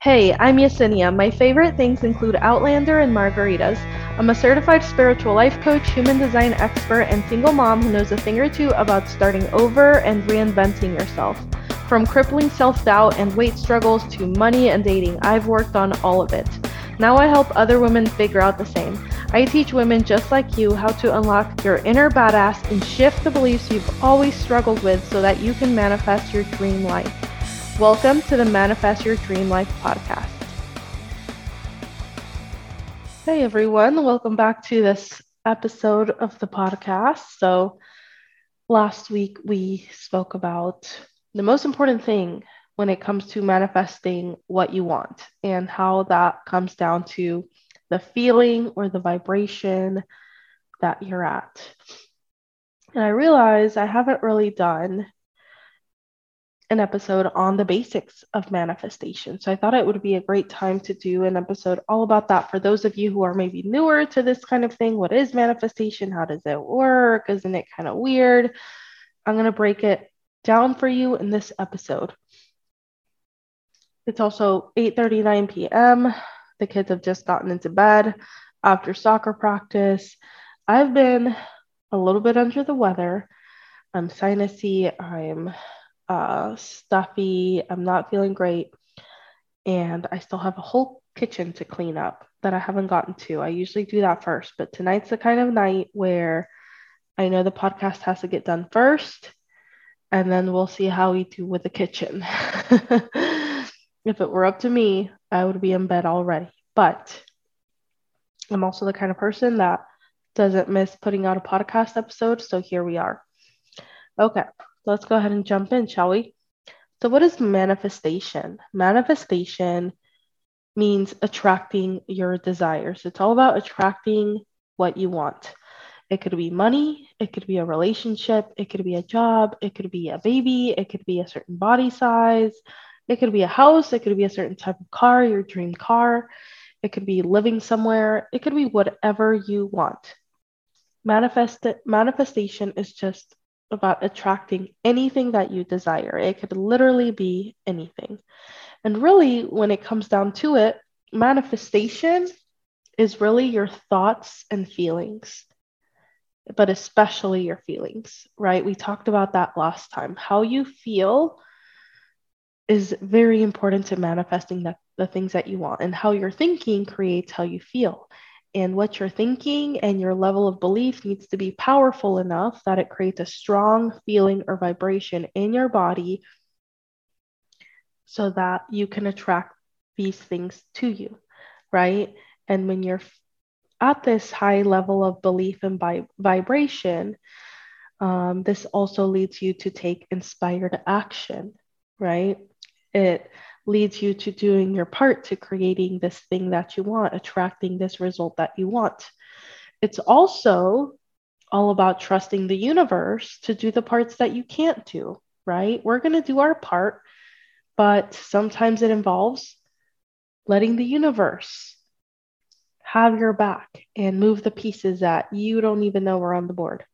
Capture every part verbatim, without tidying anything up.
Hey, I'm Yesenia. My favorite things include Outlander and margaritas. I'm a certified spiritual life coach, human design expert, and single mom who knows a thing or two about starting over and reinventing yourself. From crippling self-doubt and weight struggles to money and dating, I've worked on all of it. Now I help other women figure out the same. I teach women just like you how to unlock your inner badass and shift the beliefs you've always struggled with so that you can manifest your dream life. Welcome to the Manifest Your Dream Life podcast. Hey everyone, welcome back to this episode of the podcast. So last week we spoke about the most important thing when it comes to manifesting what you want and how that comes down to the feeling or the vibration that you're at. And I realize I haven't really done an episode on the basics of manifestation. So I thought it would be a great time to do an episode all about that. For those of you who are maybe newer to this kind of thing, what is manifestation? How does it work? Isn't it kind of weird? I'm going to break it down for you in this episode. It's also eight thirty-nine p.m. The kids have just gotten into bed after soccer practice. I've been a little bit under the weather. I'm sinusy. I'm Uh, stuffy. I'm not feeling great. And I still have a whole kitchen to clean up that I haven't gotten to. I usually do that first, but tonight's the kind of night where I know the podcast has to get done first, and then we'll see how we do with the kitchen. If it were up to me, I would be in bed already. But I'm also the kind of person that doesn't miss putting out a podcast episode. So here we are. Okay. Let's go ahead and jump in, shall we? So what is manifestation? Manifestation means attracting your desires. It's all about attracting what you want. It could be money. It could be a relationship. It could be a job. It could be a baby. It could be a certain body size. It could be a house. It could be a certain type of car, your dream car. It could be living somewhere. It could be whatever you want. Manifest- manifestation is just about attracting anything that you desire. It could literally be anything. And really, when it comes down to it, manifestation is really your thoughts and feelings, but especially your feelings, right? We talked about that last time. How you feel is very important to manifesting the, the things that you want, and how you're thinking creates how you feel. And what you're thinking and your level of belief needs to be powerful enough that it creates a strong feeling or vibration in your body so that you can attract these things to you, right? And when you're at this high level of belief and vib- vibration, um, this also leads you to take inspired action, right? It leads you to doing your part to creating this thing that you want, attracting this result that you want. It's also all about trusting the universe to do the parts that you can't do, right? We're going to do our part, but sometimes it involves letting the universe have your back and move the pieces that you don't even know are on the board.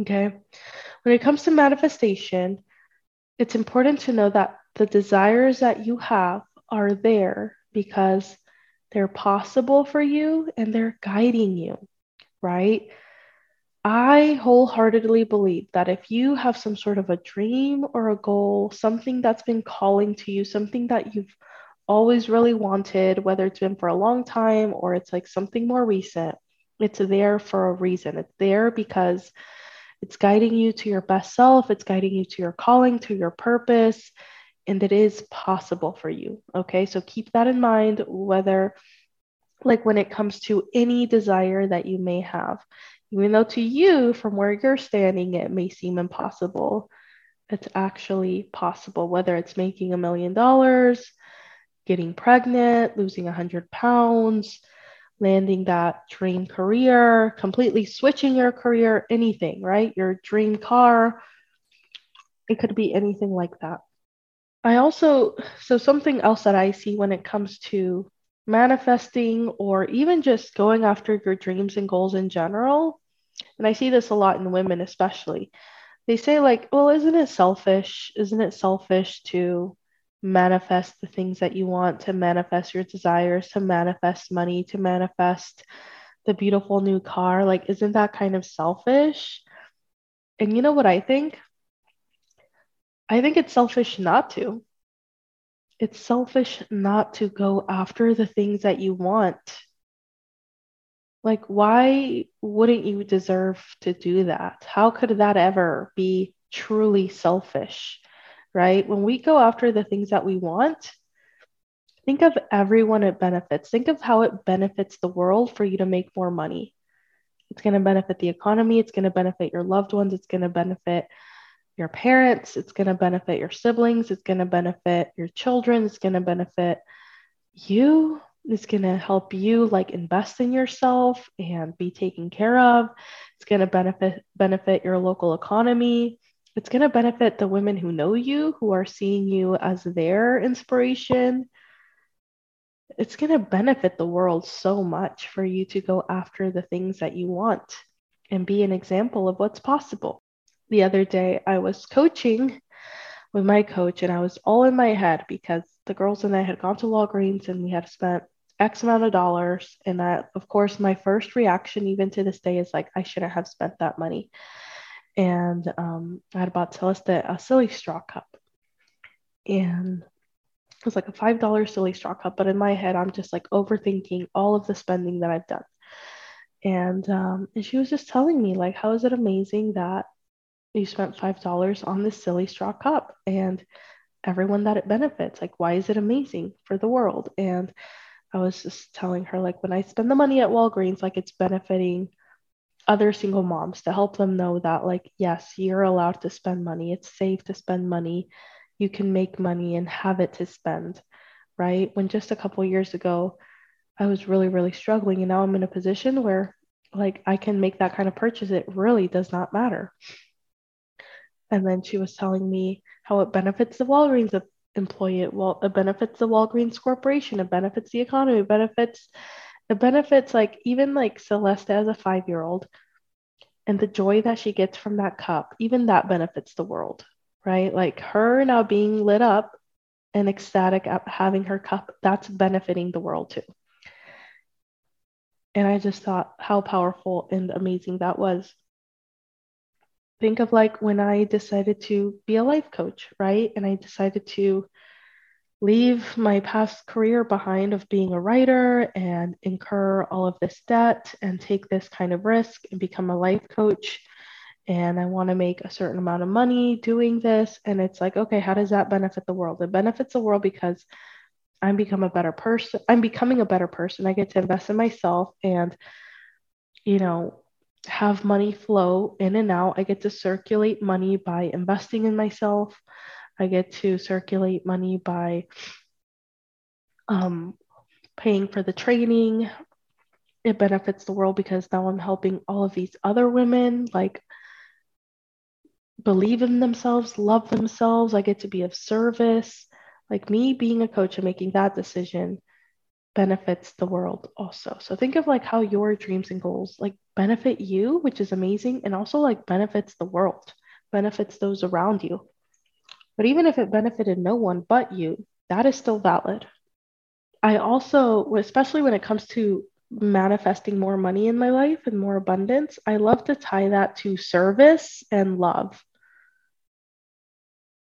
Okay. When it comes to manifestation, it's important to know that the desires that you have are there because they're possible for you and they're guiding you, right? I wholeheartedly believe that if you have some sort of a dream or a goal, something that's been calling to you, something that you've always really wanted, whether it's been for a long time or it's like something more recent, it's there for a reason. It's there because it's guiding you to your best self. It's guiding you to your calling, to your purpose. And it is possible for you, okay? So keep that in mind, whether, like when it comes to any desire that you may have. Even though to you, from where you're standing, it may seem impossible, it's actually possible, whether it's making a million dollars, getting pregnant, losing one hundred pounds, landing that dream career, completely switching your career, anything, right? Your dream car, it could be anything like that. I also, so something else that I see when it comes to manifesting or even just going after your dreams and goals in general, and I see this a lot in women especially, they say like, well, isn't it selfish? Isn't it selfish to manifest the things that you want, to manifest your desires, to manifest money, to manifest the beautiful new car. Like, isn't that kind of selfish? And you know what I think? I think it's selfish not to. It's selfish not to go after the things that you want. Like, why wouldn't you deserve to do that? How could that ever be truly selfish, right? When we go after the things that we want, think of everyone it benefits. Think of how it benefits the world for you to make more money. It's going to benefit the economy. It's going to benefit your loved ones. It's going to benefit your parents. It's going to benefit your siblings. It's going to benefit your children. It's going to benefit you. It's going to help you, like, invest in yourself and be taken care of. It's going to benefit benefit your local economy. It's going to benefit the women who know you, who are seeing you as their inspiration. It's going to benefit the world so much for you to go after the things that you want and be an example of what's possible. The other day, I was coaching with my coach, and I was all in my head because the girls and I had gone to Walgreens and we had spent X amount of dollars. And I, of course, my first reaction, even to this day, is like, I shouldn't have spent that money. And um, I had bought Celeste a silly straw cup. And it was like a five dollar silly straw cup. But in my head, I'm just like overthinking all of the spending that I've done. And, um, and she was just telling me, like, how is it amazing that you spent five dollars on this silly straw cup and everyone that it benefits? Like, why is it amazing for the world? And I was just telling her, like, when I spend the money at Walgreens, like, it's benefiting other single moms to help them know that, like, yes, you're allowed to spend money. It's safe to spend money. You can make money and have it to spend, right? When just a couple years ago, I was really, really struggling. And now I'm in a position where, like, I can make that kind of purchase. It really does not matter. And then she was telling me how it benefits the Walgreens employee, it, well, it benefits the Walgreens corporation, it benefits the economy, it benefits, it benefits like even like Celeste as a five-year-old, and the joy that she gets from that cup, even that benefits the world, right? Like, her now being lit up and ecstatic at having her cup, that's benefiting the world too. And I just thought how powerful and amazing that was. Think of, like, when I decided to be a life coach, right? And I decided to leave my past career behind of being a writer and incur all of this debt and take this kind of risk and become a life coach. And I want to make a certain amount of money doing this. And it's like, okay, how does that benefit the world? It benefits the world because I'm become a better person. I'm becoming a better person. I get to invest in myself and, you know, have money flow in and out. I get to circulate money by investing in myself. I get to circulate money by um, paying for the training. It benefits the world because now I'm helping all of these other women, like, believe in themselves, love themselves. I get to be of service. Like, me being a coach and making that decision benefits the world also. So think of, like, how your dreams and goals, like, benefit you, which is amazing, and also, like, benefits the world, benefits those around you. But even if it benefited no one but you, that is still valid. I also, especially when it comes to manifesting more money in my life and more abundance, I love to tie that to service and love.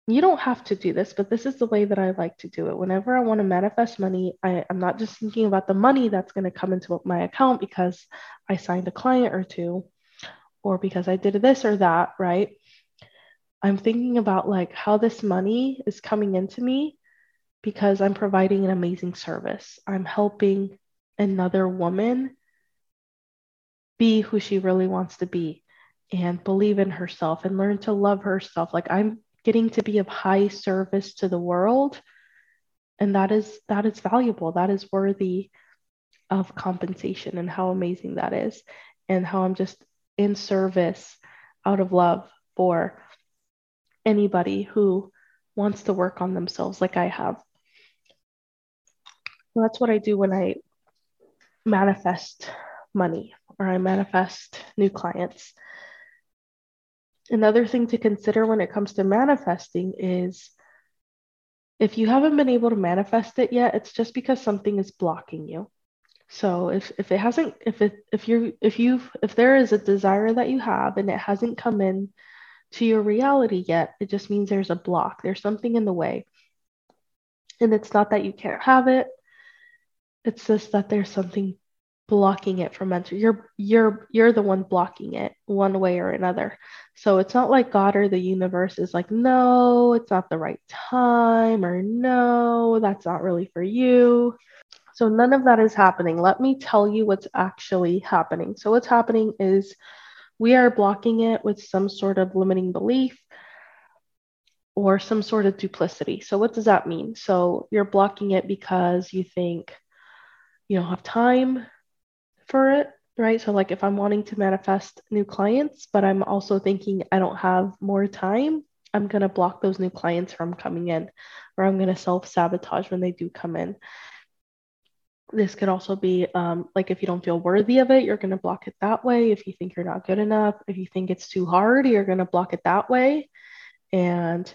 You don't have to do this, but this is the way that I like to do it. Whenever I want to manifest money, I, I'm not just thinking about the money that's going to come into my account because I signed a client or two, or because I did this or that, right? I'm thinking about, like, how this money is coming into me because I'm providing an amazing service. I'm helping another woman be who she really wants to be and believe in herself and learn to love herself. Like, I'm getting to be of high service to the world. And that is, that is valuable. That is worthy of compensation, and how amazing that is. And how I'm just in service out of love for anybody who wants to work on themselves like I have. So that's what I do when I manifest money or I manifest new clients. Another thing to consider when it comes to manifesting is If you haven't been able to manifest it yet, it's just because something is blocking you. So if if it hasn't, if it if you if you if there is a desire that you have and it hasn't come in to your reality yet, it just means there's a block. There's something in the way. And it's not that you can't have it. It's just that there's something blocking it from entering. You're you're you're the one blocking it one way or another. So it's not like God or the universe is like, no, it's not the right time, or no, that's not really for you. So none of that is happening. Let me tell you what's actually happening. So what's happening is we are blocking it with some sort of limiting belief or some sort of duplicity. So what does that mean? So you're blocking it because you think you don't have time for it, right? So like if I'm wanting to manifest new clients, but I'm also thinking I don't have more time, I'm going to block those new clients from coming in, or I'm going to self-sabotage when they do come in. This could also be um, like if you don't feel worthy of it, you're going to block it that way. If you think you're not good enough, if you think it's too hard, you're going to block it that way. And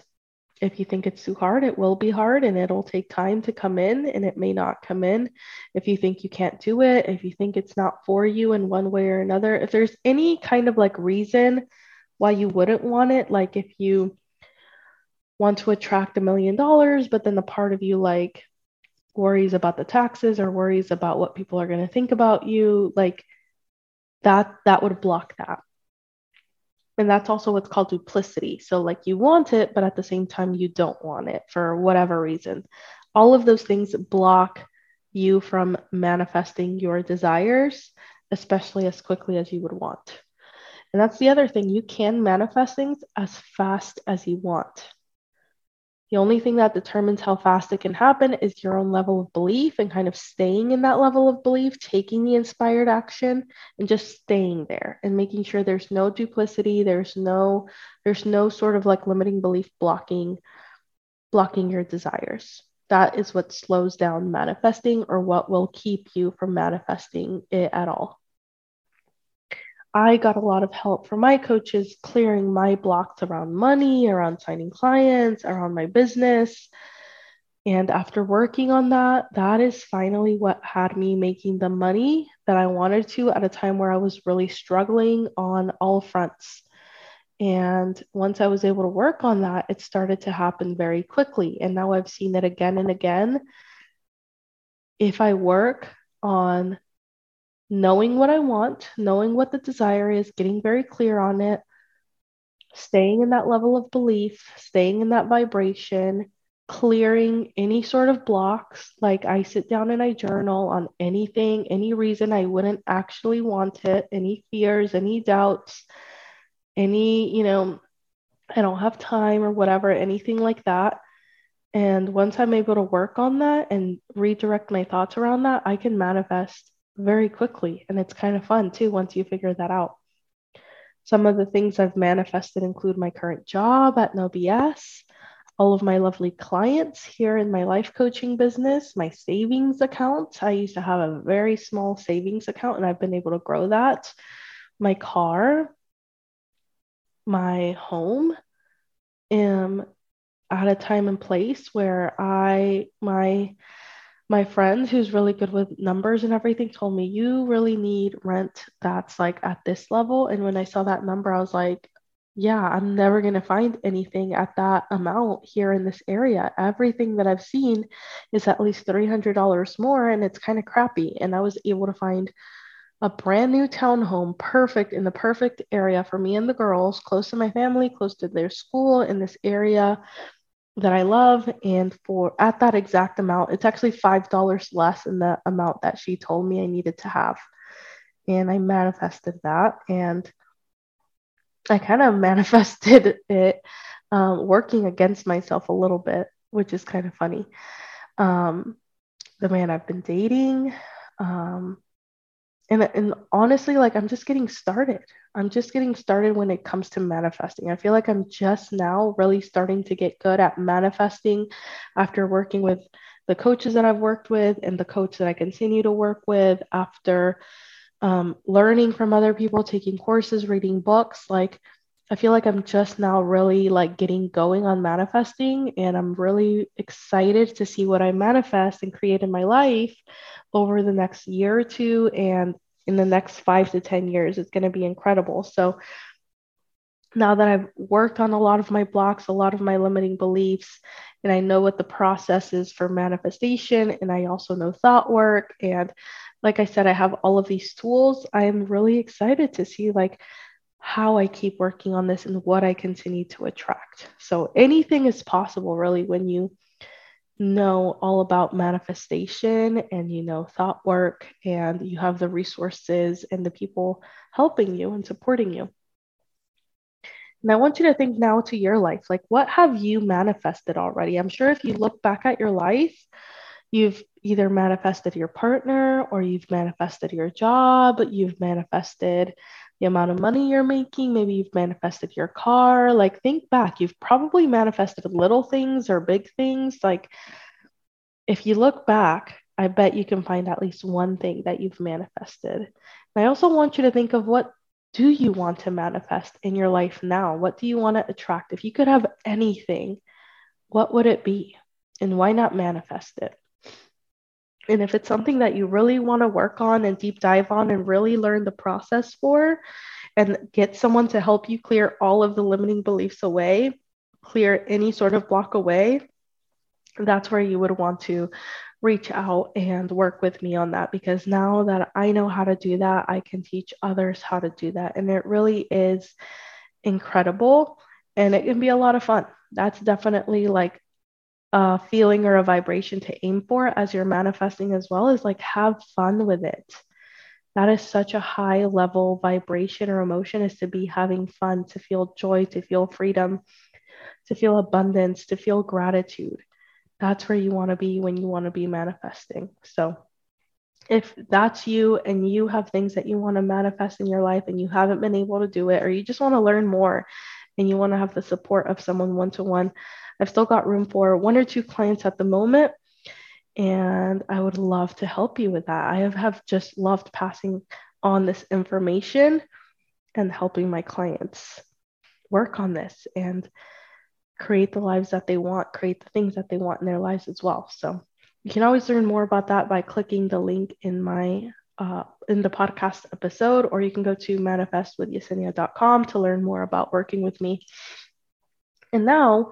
if you think it's too hard, it will be hard and it'll take time to come in, and it may not come in. If you think you can't do it, if you think it's not for you in one way or another, if there's any kind of like reason why you wouldn't want it, like if you want to attract a million dollars, but then the part of you like worries about the taxes or worries about what people are going to think about you, like that, that would block that. And that's also what's called duplicity. So like you want it, but at the same time, you don't want it for whatever reason. All of those things block you from manifesting your desires, especially as quickly as you would want. And that's the other thing. You can manifest things as fast as you want. The only thing that determines how fast it can happen is your own level of belief and kind of staying in that level of belief, taking the inspired action and just staying there and making sure there's no duplicity. There's no, there's no sort of like limiting belief blocking, blocking your desires. That is what slows down manifesting, or what will keep you from manifesting it at all. I got a lot of help from my coaches clearing my blocks around money, around signing clients, around my business. And after working on that, that is finally what had me making the money that I wanted to at a time where I was really struggling on all fronts. And once I was able to work on that, it started to happen very quickly. And now I've seen it again and again. If I work on knowing what I want, knowing what the desire is, getting very clear on it, staying in that level of belief, staying in that vibration, clearing any sort of blocks. Like I sit down and I journal on anything, any reason I wouldn't actually want it, any fears, any doubts, any, you know, I don't have time or whatever, anything like that. And once I'm able to work on that and redirect my thoughts around that, I can manifest very quickly. And it's kind of fun too, once you figure that out. Some of the things I've manifested include my current job at No B S, all of my lovely clients here in my life coaching business, my savings account. I used to have a very small savings account and I've been able to grow that. My car, my home, am at a time and place where I, my My friend who's really good with numbers and everything told me, you really need rent that's like at this level. And when I saw that number, I was like, yeah, I'm never going to find anything at that amount here in this area. Everything that I've seen is at least three hundred dollars more, and it's kind of crappy. And I was able to find a brand new townhome, perfect, in the perfect area for me and the girls, close to my family, close to their school, in this area that I love, and for at that exact amount. It's actually five dollars less than the amount that she told me I needed to have. And I manifested that, and I kind of manifested it um, working against myself a little bit, which is kind of funny. Um, the man I've been dating, um, and, and honestly, like I'm just getting started. I'm just getting started when it comes to manifesting. I feel like I'm just now really starting to get good at manifesting after working with the coaches that I've worked with and the coach that I continue to work with, after um, learning from other people, taking courses, reading books. Like I feel like I'm just now really like getting going on manifesting, and I'm really excited to see what I manifest and create in my life over the next year or two. And in the next five to ten years, it's going to be incredible. So now that I've worked on a lot of my blocks, a lot of my limiting beliefs, and I know what the process is for manifestation, and I also know thought work. And like I said, I have all of these tools. I am really excited to see like how I keep working on this and what I continue to attract. So anything is possible really when you know all about manifestation and you know thought work and you have the resources and the people helping you and supporting you. And I want you to think now to your life, like what have you manifested already? I'm sure if you look back at your life, you've either manifested your partner, or you've manifested your job, you've manifested the amount of money you're making, maybe you've manifested your car. Like think back, you've probably manifested little things or big things. Like if you look back, I bet you can find at least one thing that you've manifested. And I also want you to think of, what do you want to manifest in your life now? What do you want to attract? If you could have anything, what would it be? And why not manifest it? And if it's something that you really want to work on and deep dive on and really learn the process for, and get someone to help you clear all of the limiting beliefs away, clear any sort of block away, that's where you would want to reach out and work with me on that. Because now that I know how to do that, I can teach others how to do that. And it really is incredible. And it can be a lot of fun. That's definitely like a feeling or a vibration to aim for as you're manifesting as well, is like have fun with it. That is such a high level vibration or emotion, is to be having fun, to feel joy, to feel freedom, to feel abundance, to feel gratitude. That's where you want to be when you want to be manifesting. So if that's you and you have things that you want to manifest in your life and you haven't been able to do it, or you just want to learn more and you want to have the support of someone one-to-one, I've still got room for one or two clients at the moment, and I would love to help you with that. I have, have just loved passing on this information and helping my clients work on this and create the lives that they want, create the things that they want in their lives as well. So you can always learn more about that by clicking the link in my uh, in the podcast episode, or you can go to manifest with yesenia dot com to learn more about working with me. And now,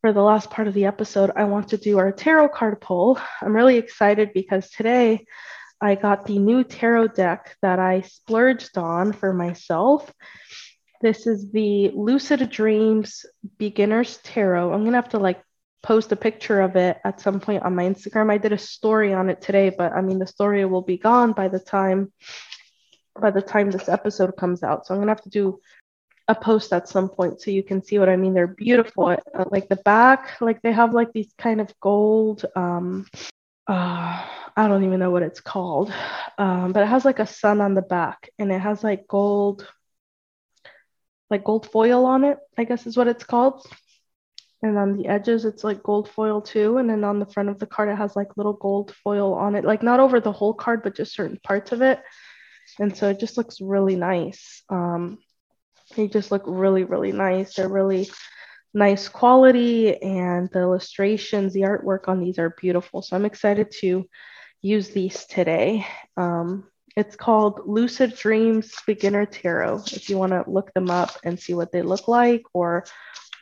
for the last part of the episode, I want to do our tarot card pull. I'm really excited because today I got the new tarot deck that I splurged on for myself. This is the Lucid Dreams Beginner's Tarot. I'm going to have to like post a picture of it at some point on my Instagram. I did a story on it today, but I mean, the story will be gone by the time, by the time this episode comes out. So I'm going to have to do a post at some point so you can see what I mean. They're beautiful. Like the back, like they have like these kind of gold, um, uh, I don't even know what it's called, um, but it has like a sun on the back, and it has like gold, like gold foil on it, I guess is what it's called. And on the edges, it's like gold foil too. And then on the front of the card, it has like little gold foil on it, like not over the whole card, but just certain parts of it. And so it just looks really nice. Um, They just look really, really nice. They're really nice quality, and the illustrations, the artwork on these are beautiful. So I'm excited to use these today. Um, it's called Lucid Dreams Beginner Tarot. If you want to look them up and see what they look like, or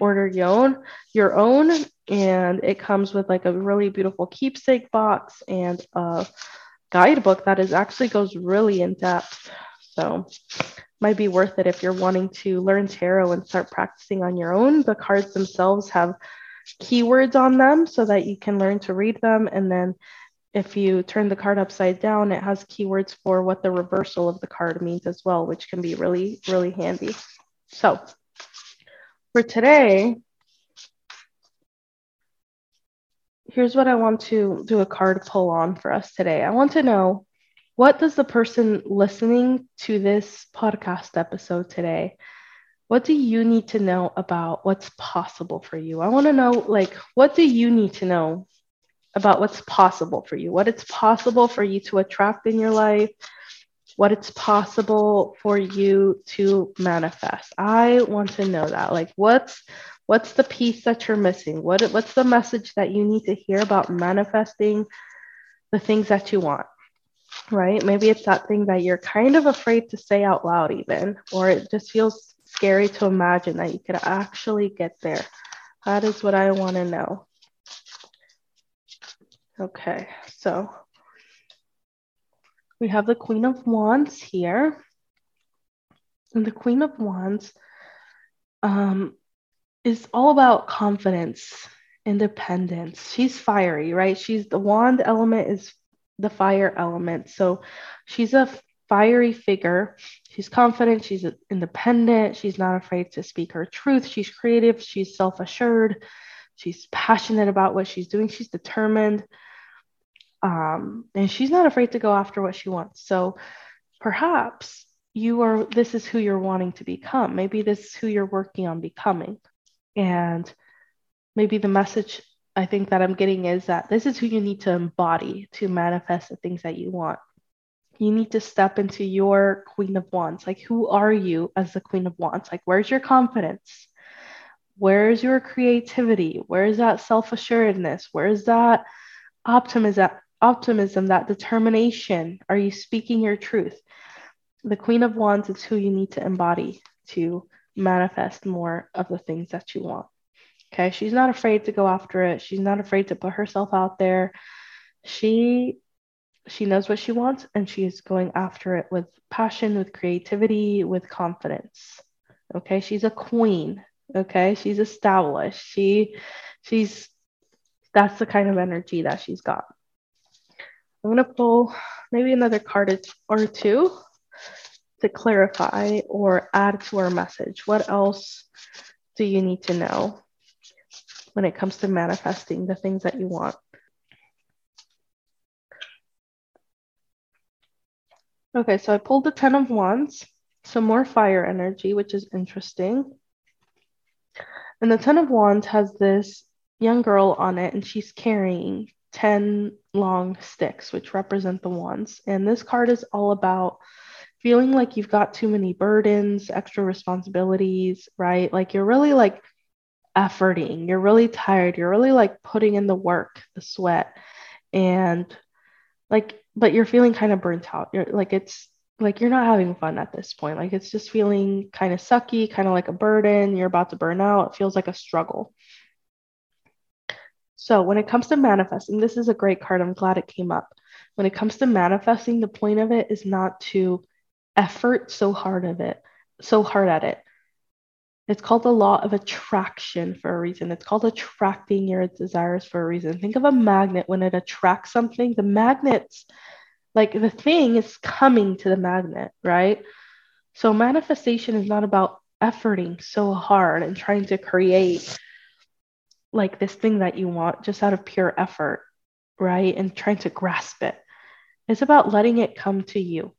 order your own, your own. And it comes with like a really beautiful keepsake box and a guidebook that is actually goes really in depth. So might be worth it if you're wanting to learn tarot and start practicing on your own. The cards themselves have keywords on them so that you can learn to read them. And then if you turn the card upside down, it has keywords for what the reversal of the card means as well, which can be really, really handy. So for today, here's what I want to do a card pull on for us today. I want to know, what does the person listening to this podcast episode today, what do you need to know about what's possible for you? I want to know, like, what do you need to know about what's possible for you? What it's possible for you to attract in your life, what it's possible for you to manifest. I want to know that. Like, what's what's the piece that you're missing? What what's the message that you need to hear about manifesting the things that you want, right? Maybe it's that thing that you're kind of afraid to say out loud even, or it just feels scary to imagine that you could actually get there. That is what I want to know. Okay, so we have the Queen of Wands here. And the Queen of Wands um, is all about confidence, independence. She's fiery, right? She's the wand element is the fire element. So she's a fiery figure. She's confident. She's independent. She's not afraid to speak her truth. She's creative. She's self-assured. She's passionate about what she's doing. She's determined. Um, and she's not afraid to go after what she wants. So perhaps you are, this is who you're wanting to become. Maybe this is who you're working on becoming. And maybe the message I think that I'm getting is that this is who you need to embody to manifest the things that you want. You need to step into your Queen of Wands. Like, who are you as the Queen of Wands? Like, where's your confidence? Where's your creativity? Where's that self-assuredness? Where's that optimism, optimism, that determination? Are you speaking your truth? The Queen of Wands is who you need to embody to manifest more of the things that you want. Okay, she's not afraid to go after it. She's not afraid to put herself out there. She she knows what she wants, and she is going after it with passion, with creativity, with confidence. Okay, she's a queen. Okay, she's established. She she's that's the kind of energy that she's got. I'm gonna pull maybe another card or two to clarify or add to our message. What else do you need to know when it comes to manifesting the things that you want? Okay, so I pulled the Ten of Wands, some more fire energy, which is interesting. And the Ten of Wands has this young girl on it, and she's carrying ten long sticks, which represent the wands. And this card is all about feeling like you've got too many burdens, extra responsibilities, right? Like, you're really like efforting, you're really tired, you're really like putting in the work, the sweat, and like, but you're feeling kind of burnt out. You're like, it's like you're not having fun at this point. Like, it's just feeling kind of sucky, kind of like a burden. You're about to burn out. It feels like a struggle. So when it comes to manifesting, this is a great card. I'm glad it came up. When it comes to manifesting, the point of it is not to effort so hard of it, so hard at it. It's called the law of attraction for a reason. It's called attracting your desires for a reason. Think of a magnet. When it attracts something, the magnets, like the thing is coming to the magnet, right? So manifestation is not about efforting so hard and trying to create like this thing that you want just out of pure effort, right? And trying to grasp it. It's about letting it come to you.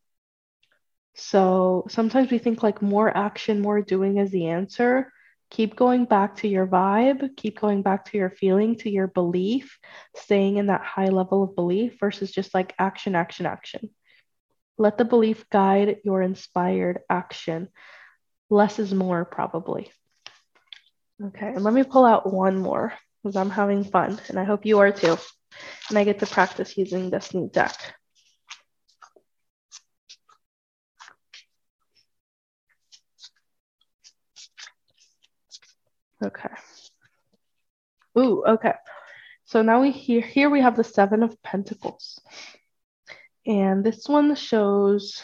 So sometimes we think like more action, more doing is the answer. Keep going back to your vibe. Keep going back to your feeling, to your belief, staying in that high level of belief versus just like action, action, action. Let the belief guide your inspired action. Less is more, probably. Okay, and let me pull out one more because I'm having fun and I hope you are too. And I get to practice using this new deck. Okay. Ooh, okay. So now we hear, here we have the Seven of Pentacles. And this one shows,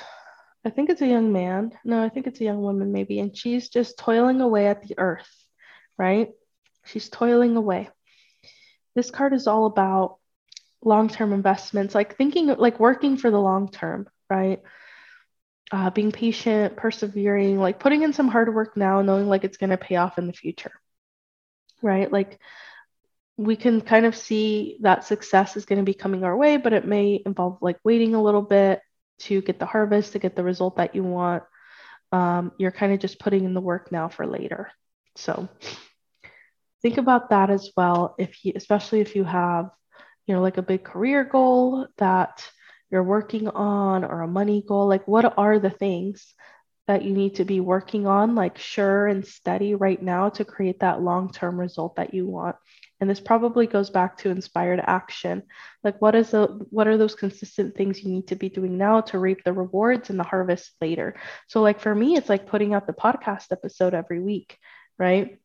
I think it's a young man. No, I think it's a young woman maybe. And she's just toiling away at the earth, right? She's toiling away. This card is all about long-term investments, like thinking, like working for the long term, right? Uh, being patient, persevering, like putting in some hard work now, knowing like it's going to pay off in the future, right? Like we can kind of see that success is going to be coming our way, but it may involve like waiting a little bit to get the harvest, to get the result that you want. Um, you're kind of just putting in the work now for later. So think about that as well. If you, especially if you have, you know, like a big career goal that you're working on, or a money goal? Like, what are the things that you need to be working on, like sure and steady right now, to create that long-term result that you want? And this probably goes back to inspired action. Like, what is the, what are those consistent things you need to be doing now to reap the rewards and the harvest later? So like for me, it's like putting out the podcast episode every week, right?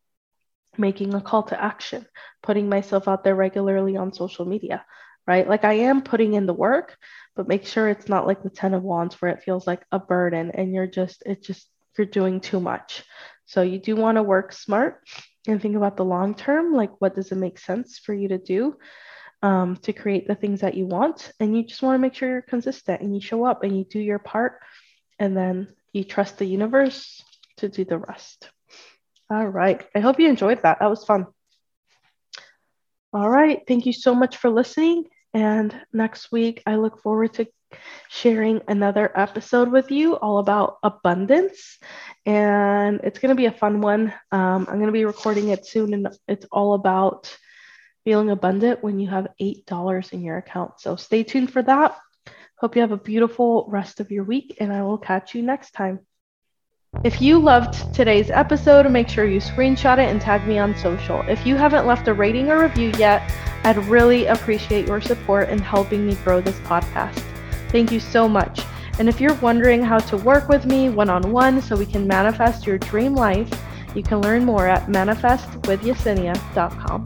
Making a call to action, putting myself out there regularly on social media, right? Like I am putting in the work, but make sure it's not like the Ten of Wands where it feels like a burden and you're just, it's just, you're doing too much. So you do want to work smart and think about the long term, like what does it make sense for you to do um, to create the things that you want? And you just want to make sure you're consistent and you show up and you do your part, and then you trust the universe to do the rest. All right. I hope you enjoyed that. That was fun. All right. Thank you so much for listening. And next week, I look forward to sharing another episode with you all about abundance. And it's going to be a fun one. Um, I'm going to be recording it soon. And it's all about feeling abundant when you have eight dollars in your account. So stay tuned for that. Hope you have a beautiful rest of your week, and I will catch you next time. If you loved today's episode, make sure you screenshot it and tag me on social. If you haven't left a rating or review yet, I'd really appreciate your support in helping me grow this podcast. Thank you so much. And if you're wondering how to work with me one-on-one so we can manifest your dream life, you can learn more at manifest with yesenia dot com.